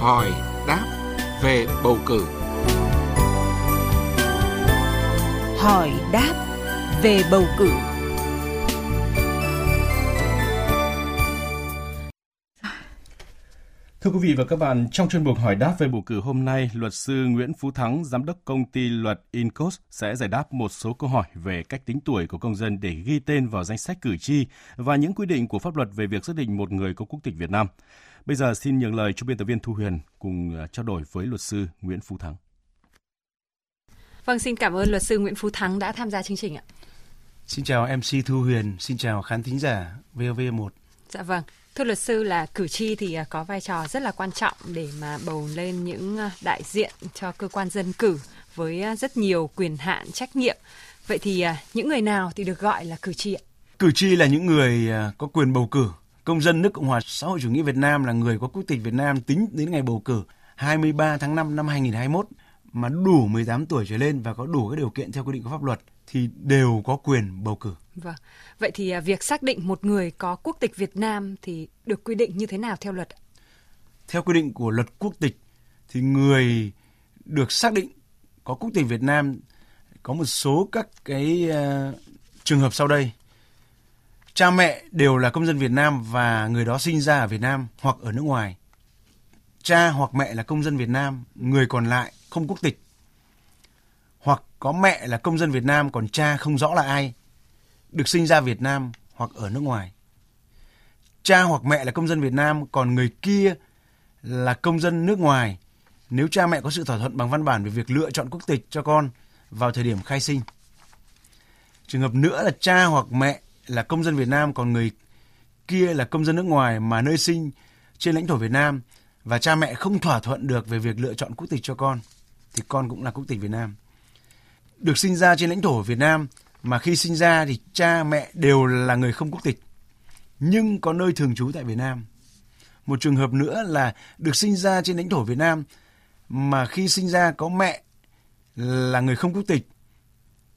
hỏi đáp về bầu cử. Hỏi đáp về bầu cử. Thưa quý vị và các bạn, trong chuyên mục hỏi đáp về bầu cử hôm nay, luật sư Nguyễn Phú Thắng, giám đốc công ty luật INCOS sẽ giải đáp một số câu hỏi về cách tính tuổi của công dân để ghi tên vào danh sách cử tri và những quy định của pháp luật về việc xác định một người có quốc tịch Việt Nam. Bây giờ xin nhường lời cho biên tập viên Thu Huyền cùng trao đổi với luật sư Nguyễn Phú Thắng. Vâng, xin cảm ơn luật sư Nguyễn Phú Thắng đã tham gia chương trình ạ. Xin chào MC Thu Huyền, xin chào khán thính giả VOV1. Dạ vâng. Thưa luật sư, là cử tri thì có vai trò rất là quan trọng để mà bầu lên những đại diện cho cơ quan dân cử với rất nhiều quyền hạn, trách nhiệm. Vậy thì những người nào thì được gọi là cử tri ạ? Cử tri là những người có quyền bầu cử. Công dân nước Cộng hòa xã hội chủ nghĩa Việt Nam là người có quốc tịch Việt Nam tính đến ngày bầu cử 23 tháng 5 năm 2021 mà đủ 18 tuổi trở lên và có đủ các điều kiện theo quy định của pháp luật thì đều có quyền bầu cử. Vâng. Vậy thì việc xác định một người có quốc tịch Việt Nam thì được quy định như thế nào theo luật? Theo quy định của luật quốc tịch thì người được xác định có quốc tịch Việt Nam có một số các cái trường hợp sau đây. Cha mẹ đều là công dân Việt Nam và người đó sinh ra ở Việt Nam hoặc ở nước ngoài. Cha hoặc mẹ là công dân Việt Nam, người còn lại không quốc tịch. Hoặc có mẹ là công dân Việt Nam còn cha không rõ là ai, được sinh ra Việt Nam hoặc ở nước ngoài. Cha hoặc mẹ là công dân Việt Nam còn người kia là công dân nước ngoài nếu cha mẹ có sự thỏa thuận bằng văn bản về việc lựa chọn quốc tịch cho con vào thời điểm khai sinh. Trường hợp nữa là cha hoặc mẹ là công dân Việt Nam còn người kia là công dân nước ngoài mà nơi sinh trên lãnh thổ Việt Nam và cha mẹ không thỏa thuận được về việc lựa chọn quốc tịch cho con thì con cũng là quốc tịch Việt Nam. Được sinh ra trên lãnh thổ Việt Nam mà khi sinh ra thì cha mẹ đều là người không quốc tịch nhưng có nơi thường trú tại Việt Nam. Một trường hợp nữa là được sinh ra trên lãnh thổ Việt Nam mà khi sinh ra có mẹ là người không quốc tịch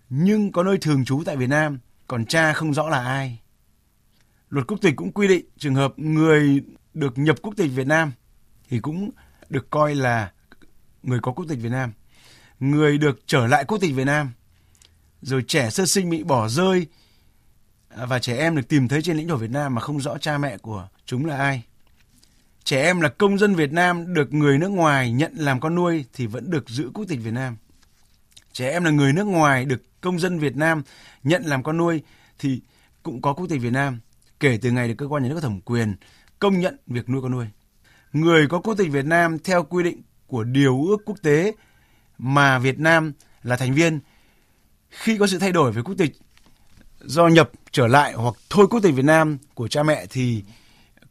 nhưng có nơi thường trú tại Việt Nam, còn cha không rõ là ai. Luật quốc tịch cũng quy định trường hợp người được nhập quốc tịch Việt Nam thì cũng được coi là người có quốc tịch Việt Nam. Người được trở lại quốc tịch Việt Nam, rồi trẻ sơ sinh bị bỏ rơi và trẻ em được tìm thấy trên lãnh thổ Việt Nam mà không rõ cha mẹ của chúng là ai. Trẻ em là công dân Việt Nam được người nước ngoài nhận làm con nuôi thì vẫn được giữ quốc tịch Việt Nam. Trẻ em là người nước ngoài được công dân Việt Nam nhận làm con nuôi thì cũng có quốc tịch Việt Nam kể từ ngày được cơ quan nhà nước thẩm quyền công nhận việc nuôi con nuôi. Người có quốc tịch Việt Nam theo quy định của Điều ước quốc tế mà Việt Nam là thành viên, khi có sự thay đổi về quốc tịch do nhập trở lại hoặc thôi quốc tịch Việt Nam của cha mẹ thì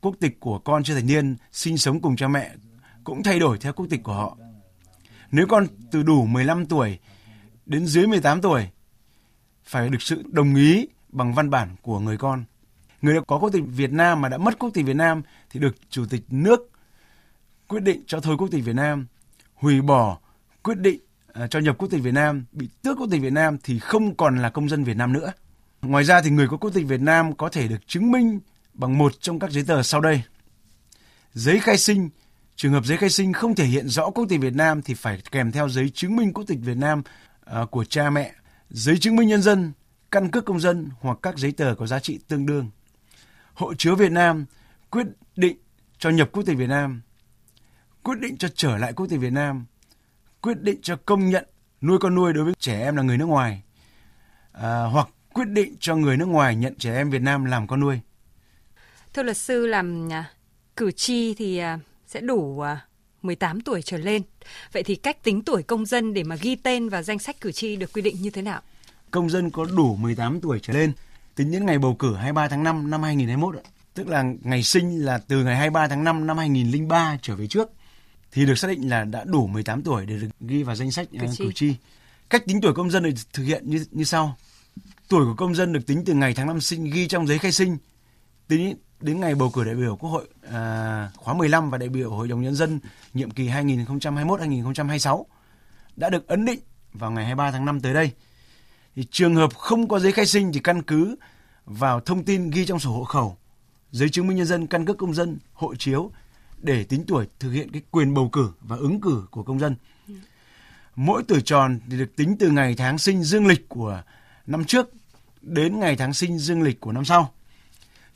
quốc tịch của con chưa thành niên sinh sống cùng cha mẹ cũng thay đổi theo quốc tịch của họ. Nếu con từ đủ 15 tuổi đến dưới 18 tuổi phải được sự đồng ý bằng văn bản của người con. Người có quốc tịch Việt Nam mà đã mất quốc tịch Việt Nam thì được Chủ tịch nước quyết định cho thôi quốc tịch Việt Nam, hủy bỏ quyết định cho nhập quốc tịch Việt Nam, bị tước quốc tịch Việt Nam thì không còn là công dân Việt Nam nữa. Ngoài ra thì người có quốc tịch Việt Nam có thể được chứng minh bằng một trong các giấy tờ sau đây. Giấy khai sinh, trường hợp giấy khai sinh không thể hiện rõ quốc tịch Việt Nam thì phải kèm theo giấy chứng minh quốc tịch Việt Nam của cha mẹ, giấy chứng minh nhân dân, căn cước công dân hoặc các giấy tờ có giá trị tương đương. Hộ chiếu Việt Nam, quyết định cho nhập quốc tịch Việt Nam, quyết định cho trở lại quốc tịch Việt Nam, quyết định cho công nhận nuôi con nuôi đối với trẻ em là người nước ngoài hoặc quyết định cho người nước ngoài nhận trẻ em Việt Nam làm con nuôi. Thưa luật sư, làm cử tri thì sẽ đủ 18 tuổi trở lên. Vậy thì cách tính tuổi công dân để mà ghi tên vào danh sách cử tri được quy định như thế nào? Công dân có đủ 18 tuổi trở lên tính đến ngày bầu cử 23 tháng 5 năm 2021, tức là ngày sinh là từ ngày 23 tháng 5 năm 2003 trở về trước, thì được xác định là đã đủ 18 tuổi để được ghi vào danh sách cử tri. Cách tính tuổi công dân được thực hiện như sau. Tuổi của công dân được tính từ ngày tháng năm sinh ghi trong giấy khai sinh, tính đến ngày bầu cử đại biểu Quốc hội khóa 15 và đại biểu Hội đồng Nhân dân nhiệm kỳ 2021-2026 đã được ấn định vào ngày 23 tháng 5 tới đây. Thì trường hợp không có giấy khai sinh thì căn cứ vào thông tin ghi trong sổ hộ khẩu, giấy chứng minh nhân dân, căn cước công dân, hộ chiếu để tính tuổi thực hiện cái quyền bầu cử và ứng cử của công dân. Mỗi tuổi tròn thì được tính từ ngày tháng sinh dương lịch của năm trước đến ngày tháng sinh dương lịch của năm sau.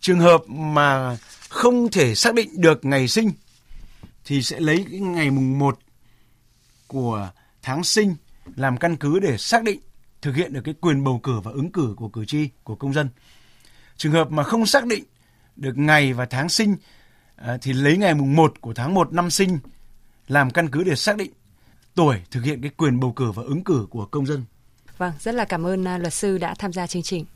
Trường hợp mà không thể xác định được ngày sinh thì sẽ lấy ngày mùng 1 của tháng sinh làm căn cứ để xác định thực hiện được cái quyền bầu cử và ứng cử của cử tri, của công dân. Trường hợp mà không xác định được ngày và tháng sinh thì lấy ngày mùng 1 của tháng 1 năm sinh làm căn cứ để xác định tuổi thực hiện cái quyền bầu cử và ứng cử của công dân. Vâng, rất là cảm ơn luật sư đã tham gia chương trình.